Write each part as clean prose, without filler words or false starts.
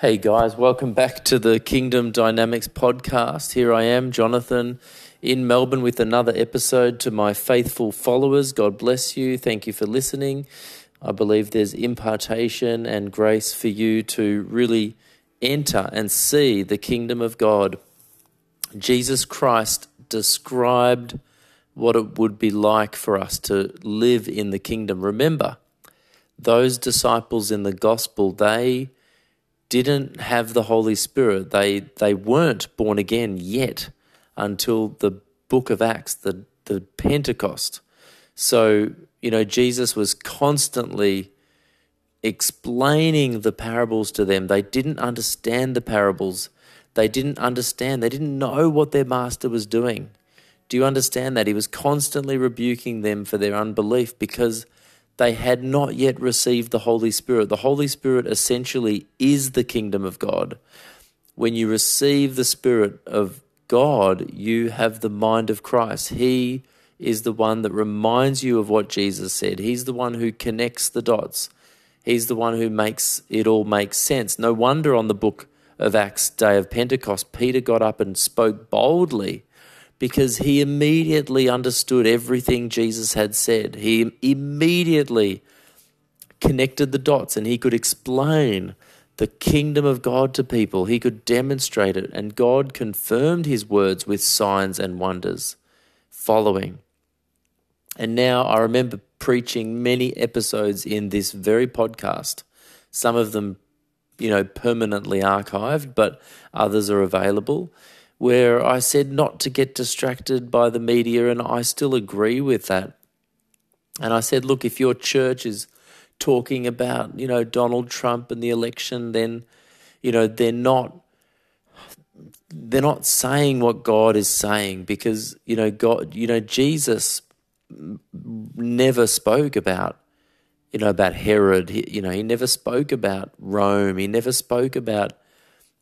Hey guys, welcome back to the Kingdom Dynamics podcast. Here I am, Jonathan, in Melbourne with another episode. To my faithful followers, God bless you. Thank you for listening. I believe there's impartation and grace for you to really enter and see the kingdom of God. Jesus Christ described what it would be like for us to live in the kingdom. Remember, those disciples in the gospel, they didn't have the Holy Spirit. They weren't born again yet until the book of Acts, the Pentecost. So, you know, Jesus was constantly explaining the parables to them. They didn't understand the parables. They didn't know what their master was doing. Do you understand that? He was constantly rebuking them for their unbelief because they had not yet received the Holy Spirit. The Holy Spirit essentially is the kingdom of God. When you receive the Spirit of God, you have the mind of Christ. He is the one that reminds you of what Jesus said. He's the one who connects the dots. He's the one who makes it all make sense. No wonder on the book of Acts, day of Pentecost, Peter got up and spoke boldly, because he immediately understood everything Jesus had said. He immediately connected the dots and he could explain the kingdom of God to people. He could demonstrate it, and God confirmed his words with signs and wonders following. And now I remember preaching many episodes in this very podcast, some of them, you know, permanently archived, but others are available, where I said not to get distracted by the media, and I still agree with that. And I said, look, if your church is talking about, you know, Donald Trump and the election, then, you know, they're not saying what God is saying, because, you know, God, you know, Jesus never spoke about, you know, about Herod. You know, he never spoke about Rome. He never spoke about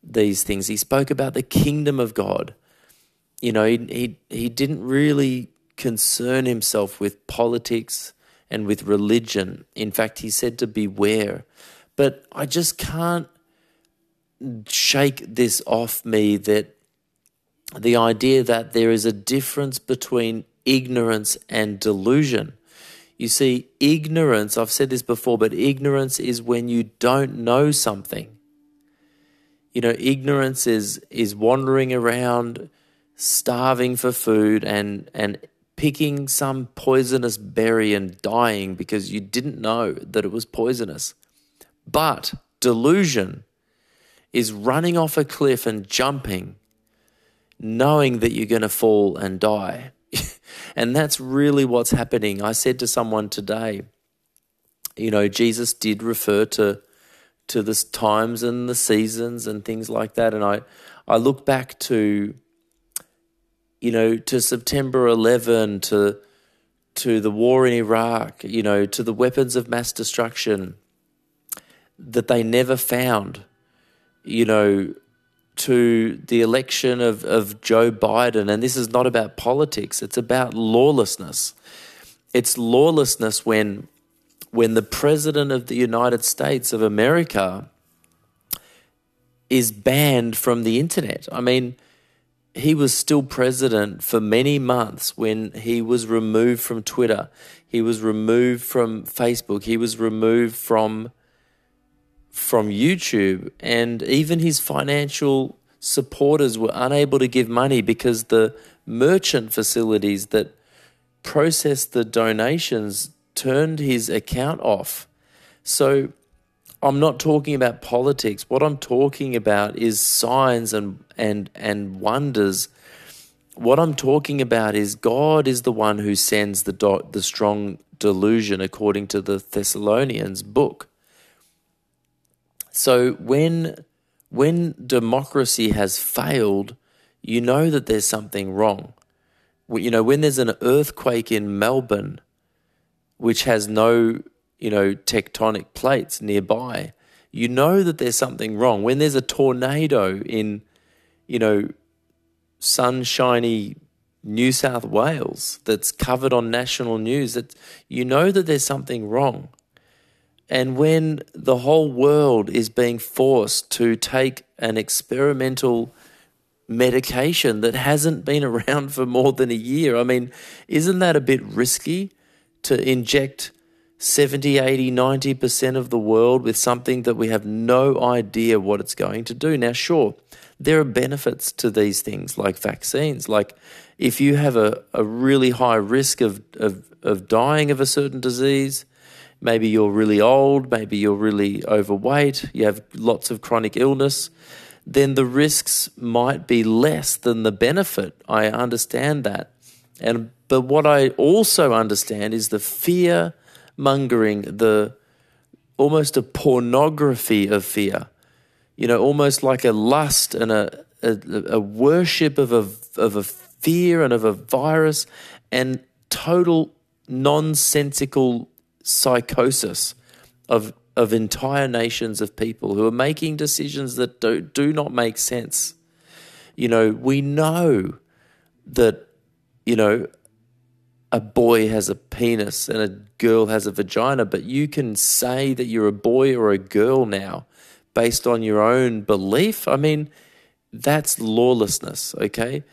these things. He spoke about the kingdom of God. You know, he didn't really concern himself with politics and with religion. In fact, he said to beware. But I just can't shake this off me, that the idea that there is a difference between ignorance and delusion. You see, ignorance, I've said this before, but ignorance is when you don't know something. You know, ignorance is wandering around, starving for food and picking some poisonous berry and dying because you didn't know that it was poisonous. But delusion is running off a cliff and jumping, knowing that you're going to fall and die. And that's really what's happening. I said to someone today, you know, Jesus did refer to the times and the seasons and things like that. And I look back to, you know, to September 11, to the war in Iraq, you know, to the weapons of mass destruction that they never found, you know, to the election of Joe Biden. And this is not about politics. It's about lawlessness. It's lawlessness when the President of the United States of America is banned from the internet. I mean, he was still president for many months when he was removed from Twitter. He was removed from Facebook. He was removed from YouTube. And even his financial supporters were unable to give money because the merchant facilities that processed the donations turned his account off. So I'm not talking about politics. What I'm talking about is signs and wonders. What I'm talking about is God is the one who sends the strong delusion, according to the Thessalonians book. So when democracy has failed, you know that there's something wrong. You know, when there's an earthquake in Melbourne, which has no, you know, tectonic plates nearby, you know that there's something wrong. When there's a tornado in, you know, sunshiny New South Wales that's covered on national news, that you know that there's something wrong. And when the whole world is being forced to take an experimental medication that hasn't been around for more than a year, I mean, isn't that a bit risky to inject 70, 80, 90% of the world with something that we have no idea what it's going to do? Now, sure, there are benefits to these things like vaccines. Like if you have a really high risk of dying of a certain disease, maybe you're really old, maybe you're really overweight, you have lots of chronic illness, then the risks might be less than the benefit. I understand that. But what I also understand is the fear-mongering, the almost a pornography of fear, you know, almost like a lust and a worship of a fear and of a virus and total nonsensical psychosis of entire nations of people who are making decisions that do not make sense. You know, we know that, you know, a boy has a penis and a girl has a vagina, but you can say that you're a boy or a girl now based on your own belief. I mean, that's lawlessness, okay?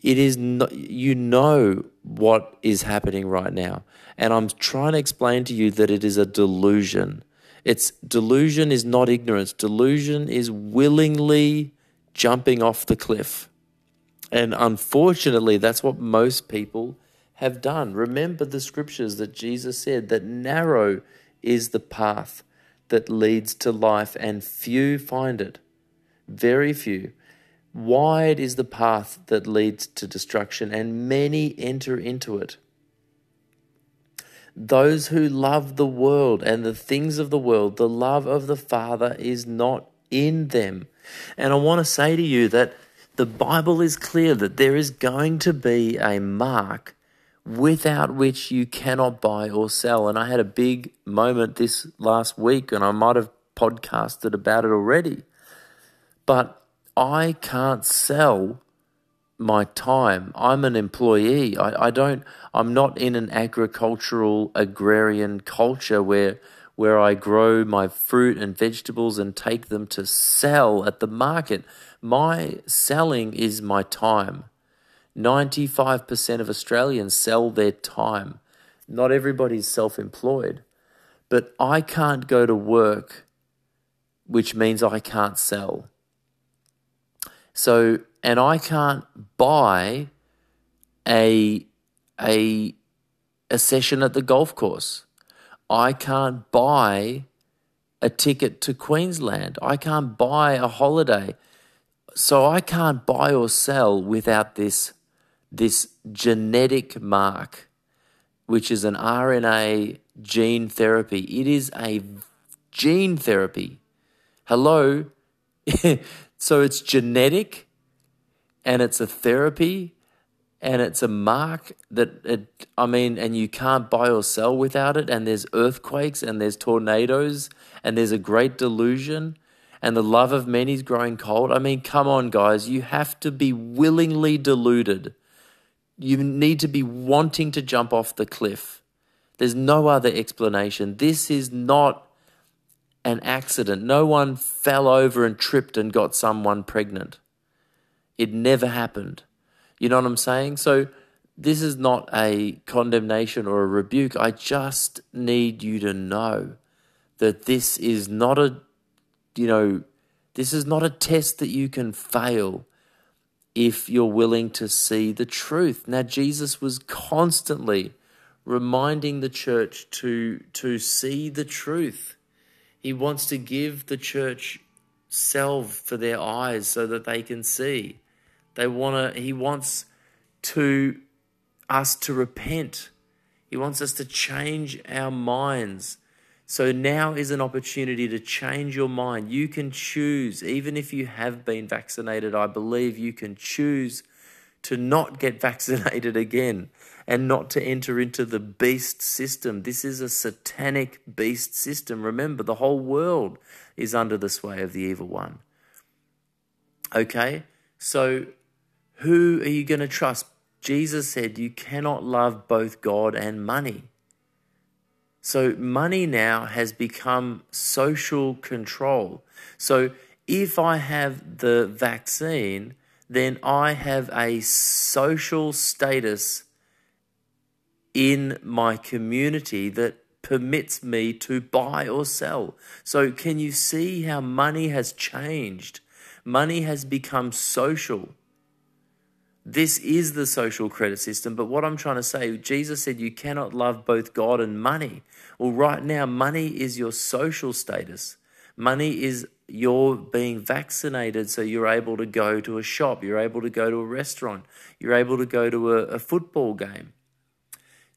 It is not, you know what is happening right now. And I'm trying to explain to you that it is a delusion. It's delusion is not ignorance. Delusion is willingly jumping off the cliff. And unfortunately, that's what most people have done. Remember the scriptures that Jesus said, that narrow is the path that leads to life and few find it, very few. Wide is the path that leads to destruction and many enter into it. Those who love the world and the things of the world, the love of the Father is not in them. And I want to say to you that the Bible is clear that there is going to be a mark without which you cannot buy or sell. And I had a big moment this last week, and I might have podcasted about it already, but I can't sell my time. I'm an employee. I'm not in an agricultural, agrarian culture where I grow my fruit and vegetables and take them to sell at the market. My selling is my time. 95% of Australians sell their time. Not everybody's self-employed. But I can't go to work, which means I can't sell. So, and I can't buy a session at the golf course. I can't buy a ticket to Queensland. I can't buy a holiday. So I can't buy or sell without this genetic mark, which is an RNA gene therapy. It is a gene therapy. Hello? So it's genetic and it's a therapy and it's a mark that, and you can't buy or sell without it, and there's earthquakes and there's tornadoes and there's a great delusion and the love of many is growing cold. I mean, come on, guys, you have to be willingly deluded. You need to be wanting to jump off the cliff. There's no other explanation. This is not an accident. No one fell over and tripped and got someone pregnant. It never happened. You know what I'm saying? So this is not a condemnation or a rebuke. I just need you to know that this is not a test that you can fail if you're willing to see the truth. Now, Jesus was constantly reminding the church to see the truth. He wants to give the church salve for their eyes so that they can see. He wants us to repent. He wants us to change our minds So now is an opportunity to change your mind. You can choose, even if you have been vaccinated, I believe you can choose to not get vaccinated again and not to enter into the beast system. This is a satanic beast system. Remember, the whole world is under the sway of the evil one. Okay, so who are you going to trust? Jesus said you cannot love both God and money. So money now has become social control. So if I have the vaccine, then I have a social status in my community that permits me to buy or sell. So can you see how money has changed? Money has become social. This is the social credit system. But what I'm trying to say, Jesus said you cannot love both God and money. Well, right now, money is your social status. Money is your being vaccinated, so you're able to go to a shop, you're able to go to a restaurant, you're able to go to a football game.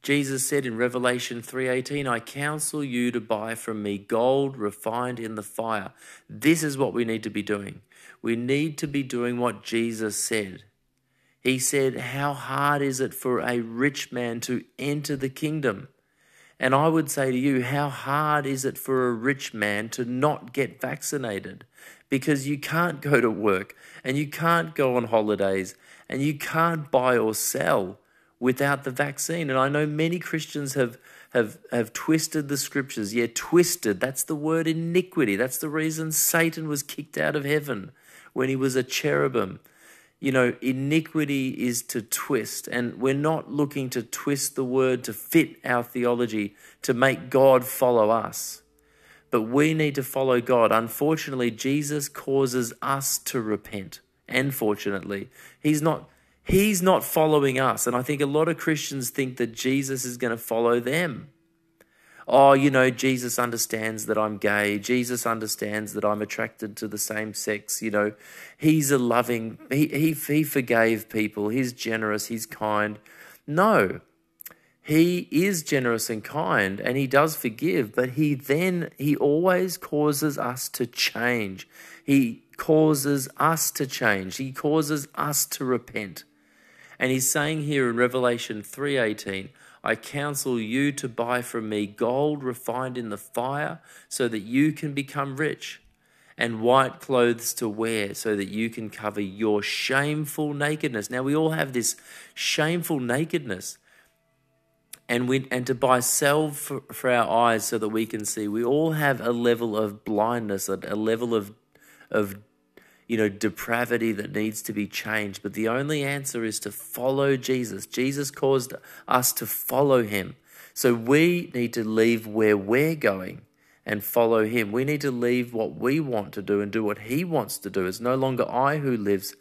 Jesus said in Revelation 3:18, I counsel you to buy from me gold refined in the fire. This is what we need to be doing. We need to be doing what Jesus said. He said, how hard is it for a rich man to enter the kingdom? And I would say to you, how hard is it for a rich man to not get vaccinated? Because you can't go to work and you can't go on holidays and you can't buy or sell without the vaccine. And I know many Christians have twisted the scriptures. Yeah, twisted. That's the word iniquity. That's the reason Satan was kicked out of heaven when he was a cherubim. You know, iniquity is to twist. And we're not looking to twist the word to fit our theology, to make God follow us. But we need to follow God. Unfortunately, Jesus causes us to repent. And fortunately, He's not following us. And I think a lot of Christians think that Jesus is going to follow them. Oh, you know, Jesus understands that I'm gay. Jesus understands that I'm attracted to the same sex. You know, he's a loving, he forgave people. He's generous, he's kind. No, he is generous and kind and he does forgive, but he always causes us to change. He causes us to change. He causes us to repent. And he's saying here in Revelation 3:18, I counsel you to buy from me gold refined in the fire so that you can become rich, and white clothes to wear so that you can cover your shameful nakedness. Now, we all have this shameful nakedness, and to buy salve for our eyes so that we can see. We all have a level of blindness, a level of you know, depravity that needs to be changed. But the only answer is to follow Jesus. Jesus caused us to follow him. So we need to leave where we're going and follow him. We need to leave what we want to do and do what he wants to do. It's no longer I who lives,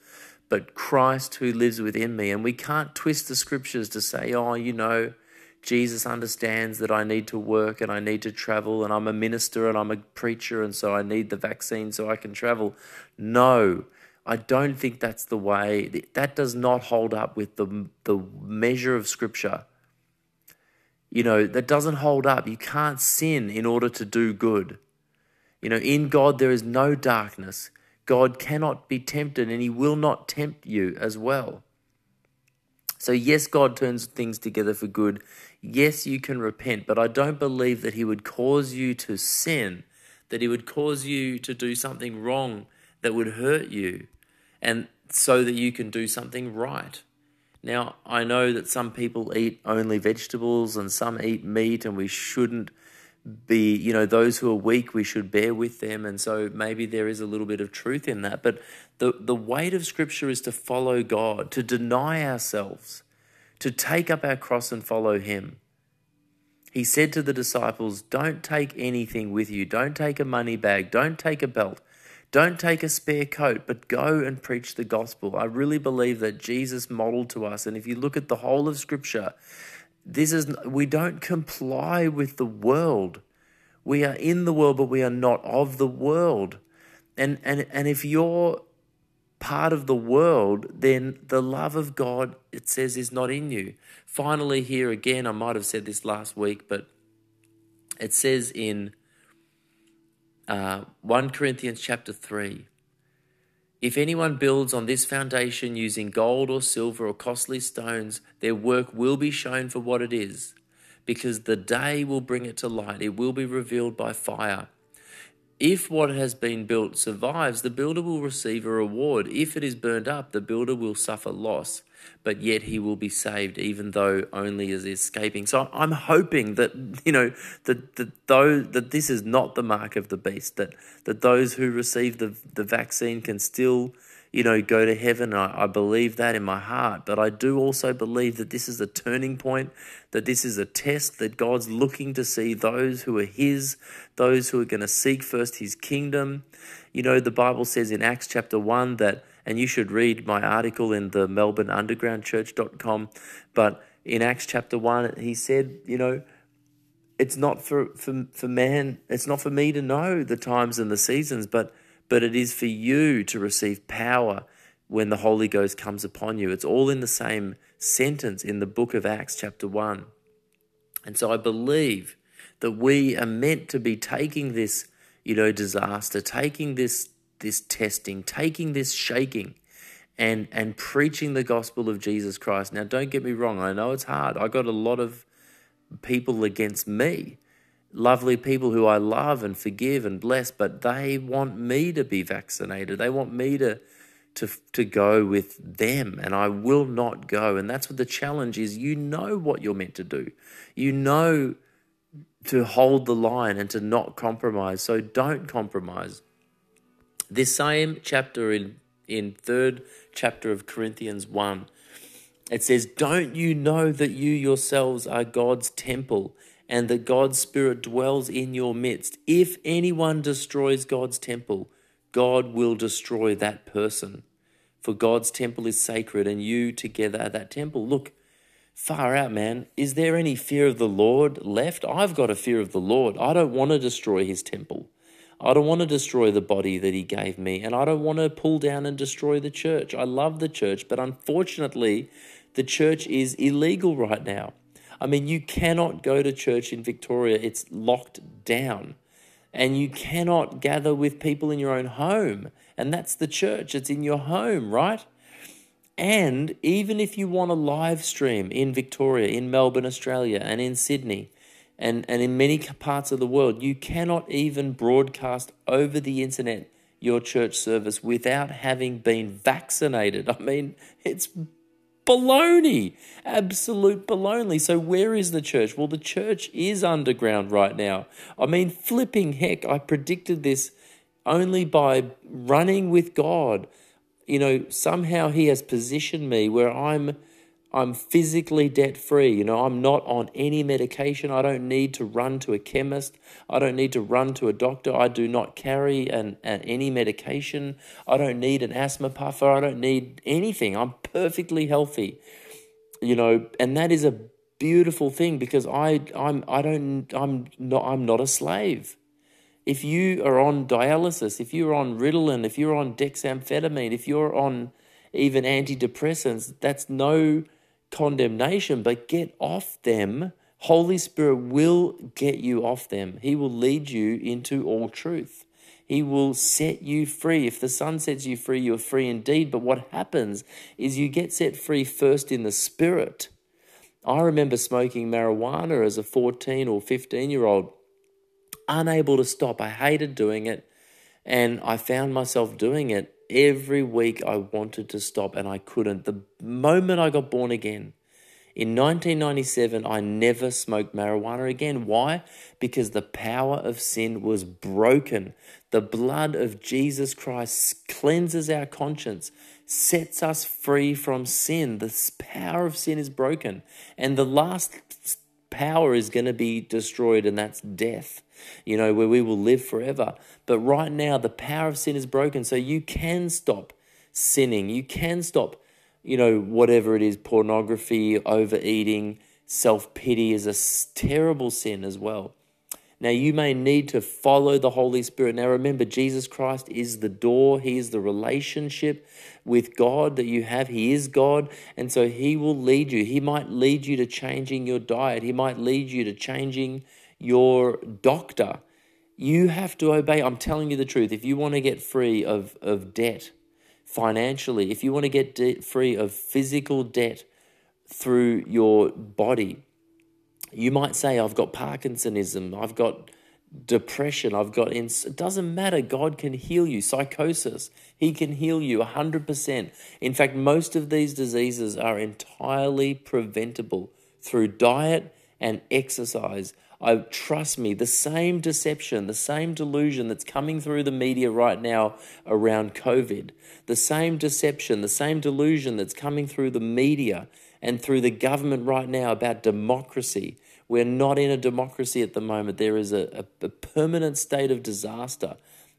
but Christ who lives within me. And we can't twist the scriptures to say, oh, you know, Jesus understands that I need to work and I need to travel and I'm a minister and I'm a preacher and so I need the vaccine so I can travel. No, I don't think that's the way. That does not hold up with the measure of Scripture. You know, that doesn't hold up. You can't sin in order to do good. You know, in God there is no darkness. God cannot be tempted and he will not tempt you as well. So yes, God turns things together for good. Yes, you can repent, but I don't believe that he would cause you to sin, that he would cause you to do something wrong that would hurt you, and so that you can do something right. Now, I know that some people eat only vegetables and some eat meat, and we shouldn't be, you know, those who are weak, we should bear with them. And so maybe there is a little bit of truth in that. But the weight of Scripture is to follow God, to deny ourselves, to take up our cross and follow him. He said to the disciples, don't take anything with you. Don't take a money bag. Don't take a belt. Don't take a spare coat, but go and preach the gospel. I really believe that Jesus modeled to us. And if you look at the whole of Scripture, we don't comply with the world. We are in the world, but we are not of the world. And if you're part of the world, then the love of God, it says, is not in you. Finally, here again, I might have said this last week, but it says in 1 Corinthians chapter 3. If anyone builds on this foundation using gold or silver or costly stones, their work will be shown for what it is, because the day will bring it to light. It will be revealed by fire. If what has been built survives, the builder will receive a reward. If it is burned up, the builder will suffer loss, but yet he will be saved, even though only as escaping. So I'm hoping that, that this is not the mark of the beast, that those who receive the vaccine can still, go to heaven. I believe that in my heart, but I do also believe that this is a turning point, that this is a test, that God's looking to see those who are his, those who are going to seek first his kingdom. The Bible says in Acts chapter 1 that, and you should read my article in the melbourneundergroundchurch.com, but in Acts chapter 1, he said, it's not for man, it's not for me to know the times and the seasons, but it is for you to receive power when the Holy Ghost comes upon you. It's all in the same sentence in the book of Acts chapter 1. And so I believe that we are meant to be taking this, disaster, taking this testing, taking this shaking and preaching the gospel of Jesus Christ. Now, don't get me wrong. I know it's hard. I got a lot of people against me. Lovely people who I love and forgive and bless, but they want me to be vaccinated. They want me to go with them, and I will not go. And that's what the challenge is. You know what you're meant to do. You know to hold the line and to not compromise. So don't compromise. This same chapter in 3rd chapter of Corinthians 1, it says, "Don't you know that you yourselves are God's temple, and that God's Spirit dwells in your midst? If anyone destroys God's temple, God will destroy that person. For God's temple is sacred, and you together are that temple." Look, far out, man. Is there any fear of the Lord left? I've got a fear of the Lord. I don't want to destroy his temple. I don't want to destroy the body that he gave me, and I don't want to pull down and destroy the church. I love the church, but unfortunately, the church is illegal right now. I mean, you cannot go to church in Victoria. It's locked down. And you cannot gather with people in your own home. And that's the church. It's in your home, right? And even if you want to live stream in Victoria, in Melbourne, Australia, and in Sydney, and in many parts of the world, you cannot even broadcast over the internet your church service without having been vaccinated. I mean, it's baloney, absolute baloney. So where is the church? Well, the church is underground right now. I mean, flipping heck, I predicted this only by running with God. Somehow he has positioned me where I'm physically debt-free. I'm not on any medication. I don't need to run to a chemist. I don't need to run to a doctor. I do not carry any medication. I don't need an asthma puffer. I don't need anything. I'm perfectly healthy, and that is a beautiful thing, because I'm not a slave. If you are on dialysis, if you're on Ritalin, if you're on dexamphetamine, if you're on even antidepressants, that's no condemnation, but get off them. Holy Spirit will get you off them. He will lead you into all truth. He will set you free. If the Son sets you free, you're free indeed. But what happens is you get set free first in the Spirit. I remember smoking marijuana as a 14 or 15-year-old, unable to stop. I hated doing it, and I found myself doing it. Every week I wanted to stop and I couldn't. The moment I got born again, in 1997, I never smoked marijuana again. Why? Because the power of sin was broken. The blood of Jesus Christ cleanses our conscience, sets us free from sin. The power of sin is broken. And the last power is going to be destroyed, and that's death, where we will live forever. But right now, the power of sin is broken. So you can stop sinning. You can stop, whatever it is, pornography, overeating, self-pity is a terrible sin as well. Now, you may need to follow the Holy Spirit. Now, remember, Jesus Christ is the door. He is the relationship with God that you have. He is God, and so he will lead you. He might lead you to changing your diet. He might lead you to changing your doctor. You have to obey. I'm telling you the truth. If you want to get free of debt financially, if you want to get free of physical debt through your body, you might say, I've got Parkinsonism, I've got depression, I've got... It doesn't matter. God can heal you. Psychosis, he can heal you 100%. In fact, most of these diseases are entirely preventable through diet and exercise. Trust me, the same deception, the same delusion that's coming through the media right now around COVID, the same deception, the same delusion that's coming through the media and through the government right now about democracy. We're not in a democracy at the moment. There is a permanent state of disaster,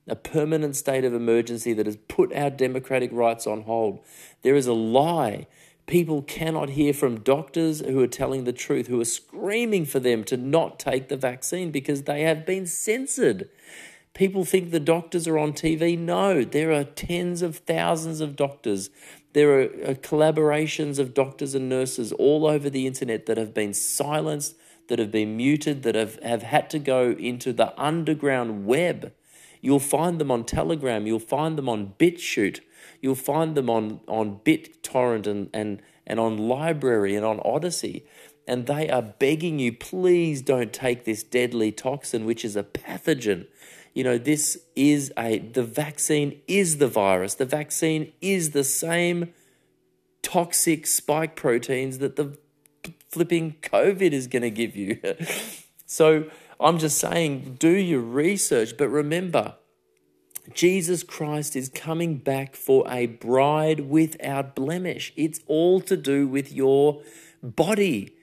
a permanent state of emergency that has put our democratic rights on hold. There is a lie. People cannot hear from doctors who are telling the truth, who are screaming for them to not take the vaccine because they have been censored. People think the doctors are on TV. No, there are tens of thousands of doctors. There are collaborations of doctors and nurses all over the internet that have been silenced, that have been muted, that have had to go into the underground web. You'll find them on Telegram. You'll find them on BitChute. You'll find them on BitTorrent and on Library and on Odyssey. And they are begging you, please don't take this deadly toxin, which is a pathogen. You know, this is the vaccine is the virus. The vaccine is the same toxic spike proteins that the flipping COVID is going to give you. So I'm just saying, do your research. But remember, Jesus Christ is coming back for a bride without blemish. It's all to do with your body.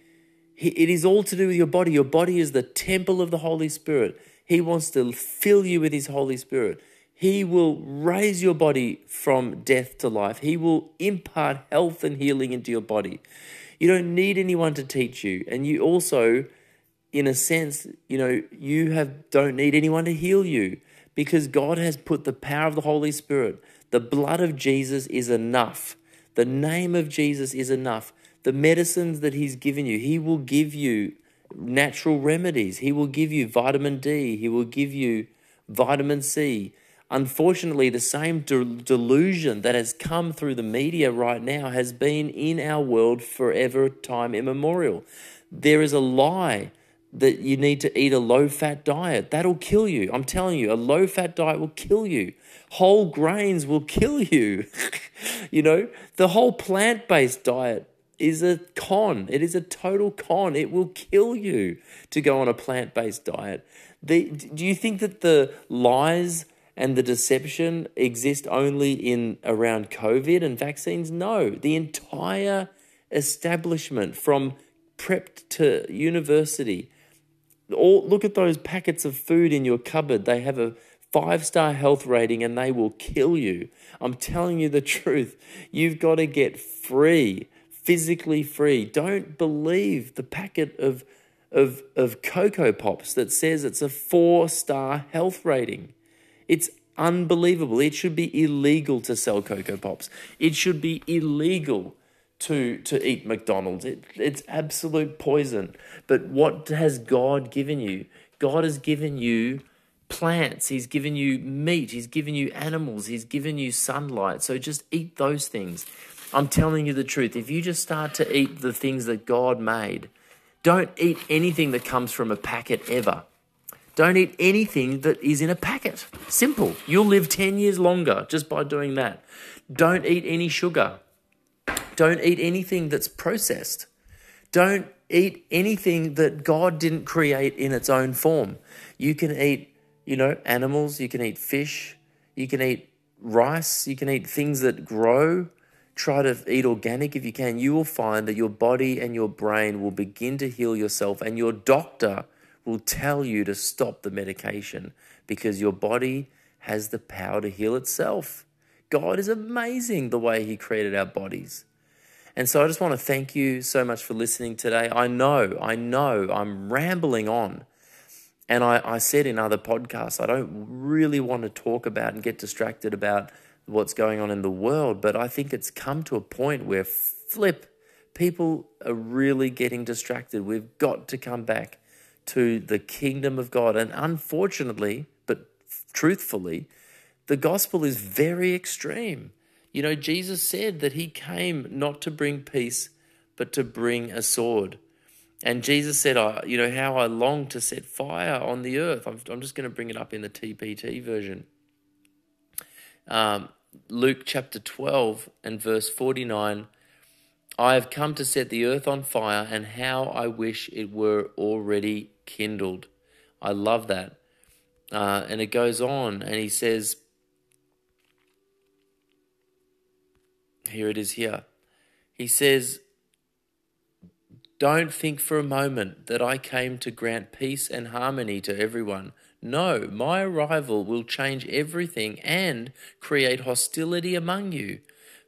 It is all to do with your body. Your body is the temple of the Holy Spirit. He wants to fill you with his Holy Spirit. He will raise your body from death to life. He will impart health and healing into your body. You don't need anyone to teach you. And you also, in a sense, you know, don't need anyone to heal you, because God has put the power of the Holy Spirit. The blood of Jesus is enough. The name of Jesus is enough. The medicines that he's given you, he will give you natural remedies. He will give you vitamin D. He will give you vitamin C. Unfortunately, the same delusion that has come through the media right now has been in our world forever, time immemorial. There is a lie that you need to eat a low-fat diet. That'll kill you. I'm telling you, a low-fat diet will kill you. Whole grains will kill you. You know, the whole plant-based diet is a con. It is a total con. It will kill you to go on a plant-based diet. Do you think that the lies and the deception exist only in around COVID and vaccines? No. The entire establishment, from prep to university, look at those packets of food in your cupboard. They have a 5-star health rating and they will kill you. I'm telling you the truth. You've got to get free, physically free. Don't believe the packet of Cocoa Pops that says it's a 4-star health rating. It's unbelievable. It should be illegal to sell Cocoa Pops. It should be illegal to eat McDonald's. It's absolute poison. But what has God given you? God has given you plants. He's given you meat. He's given you animals. He's given you sunlight. So just eat those things. I'm telling you the truth. If you just start to eat the things that God made, don't eat anything that comes from a packet ever. Don't eat anything that is in a packet. Simple. You'll live 10 years longer just by doing that. Don't eat any sugar. Don't eat anything that's processed. Don't eat anything that God didn't create in its own form. You can eat, you know, animals. You can eat fish. You can eat rice. You can eat things that grow. Try to eat organic if you can. You will find that your body and your brain will begin to heal yourself, and your doctor will tell you to stop the medication because your body has the power to heal itself. God is amazing the way he created our bodies. And so I just want to thank you so much for listening today. I know, I'm rambling on. And I said in other podcasts, I don't really want to talk about and get distracted about what's going on in the world, but I think it's come to a point where people are really getting distracted. We've got to come back to the kingdom of God. And unfortunately, but truthfully, the gospel is very extreme. You know, Jesus said that he came not to bring peace, but to bring a sword. And Jesus said, you know, how I long to set fire on the earth. I'm just going to bring it up in the TPT version. Luke chapter 12 and verse 49, I have come to set the earth on fire, and how I wish it were already kindled. I love that. And it goes on, and he says, here it is here. He says, don't think for a moment that I came to grant peace and harmony to everyone. No, my arrival will change everything and create hostility among you.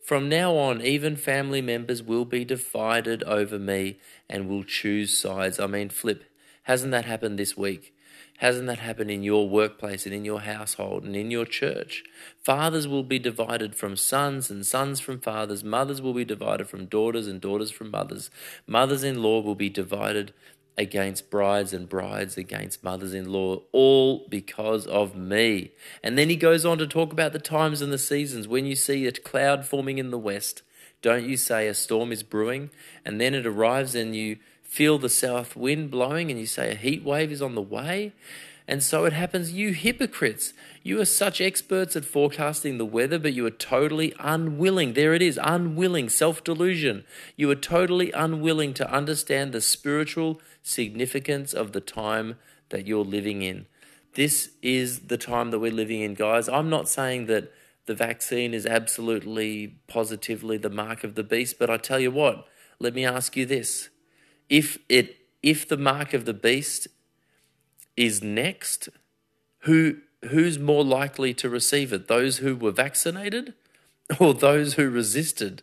From now on, even family members will be divided over me and will choose sides. I mean, flip, hasn't that happened this week? Hasn't that happened in your workplace and in your household and in your church? Fathers will be divided from sons and sons from fathers. Mothers will be divided from daughters and daughters from mothers. Mothers-in-law will be divided against brides and brides against mothers-in-law, all because of me. And then he goes on to talk about the times and the seasons. When you see a cloud forming in the west, don't you say a storm is brewing? And then it arrives and you feel the south wind blowing and you say a heat wave is on the way. And so it happens, you hypocrites. You are such experts at forecasting the weather, but you are totally unwilling. There it is, unwilling, self-delusion. You are totally unwilling to understand the spiritual significance of the time that you're living in. This is the time that we're living in, guys. I'm not saying that the vaccine is absolutely, positively the mark of the beast, but I tell you what, let me ask you this. If the mark of the beast is next, who's more likely to receive it? Those who were vaccinated or those who resisted?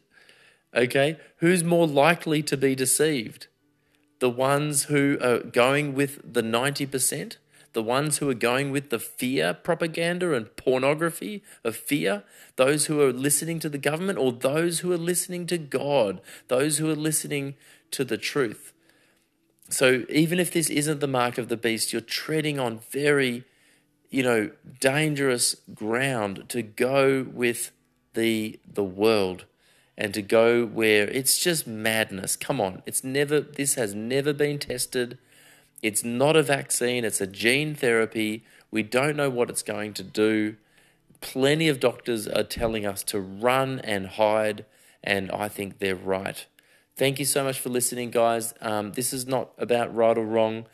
Okay, who's more likely to be deceived? The ones who are going with the 90%, the ones who are going with the fear propaganda and pornography of fear, those who are listening to the government, or those who are listening to God, those who are listening to the truth. So even if this isn't the mark of the beast, you're treading on very, you know, dangerous ground to go with the world and to go where it's just madness. Come on, this has never been tested. It's not a vaccine, it's a gene therapy. We don't know what it's going to do. Plenty of doctors are telling us to run and hide, and I think they're right. Thank you so much for listening, guys. This is not about right or wrong.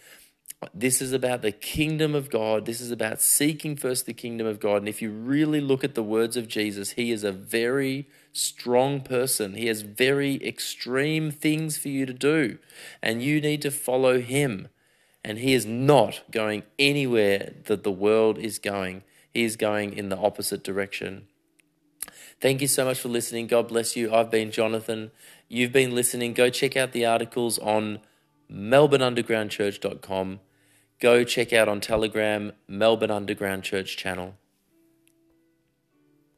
This is about the kingdom of God. This is about seeking first the kingdom of God. And if you really look at the words of Jesus, he is a very strong person. He has very extreme things for you to do, and you need to follow him. And he is not going anywhere that the world is going. He is going in the opposite direction. Thank you so much for listening. God bless you. I've been Jonathan. You've been listening. Go check out the articles on melbourneundergroundchurch.com. Go check out on Telegram, Melbourne Underground Church channel.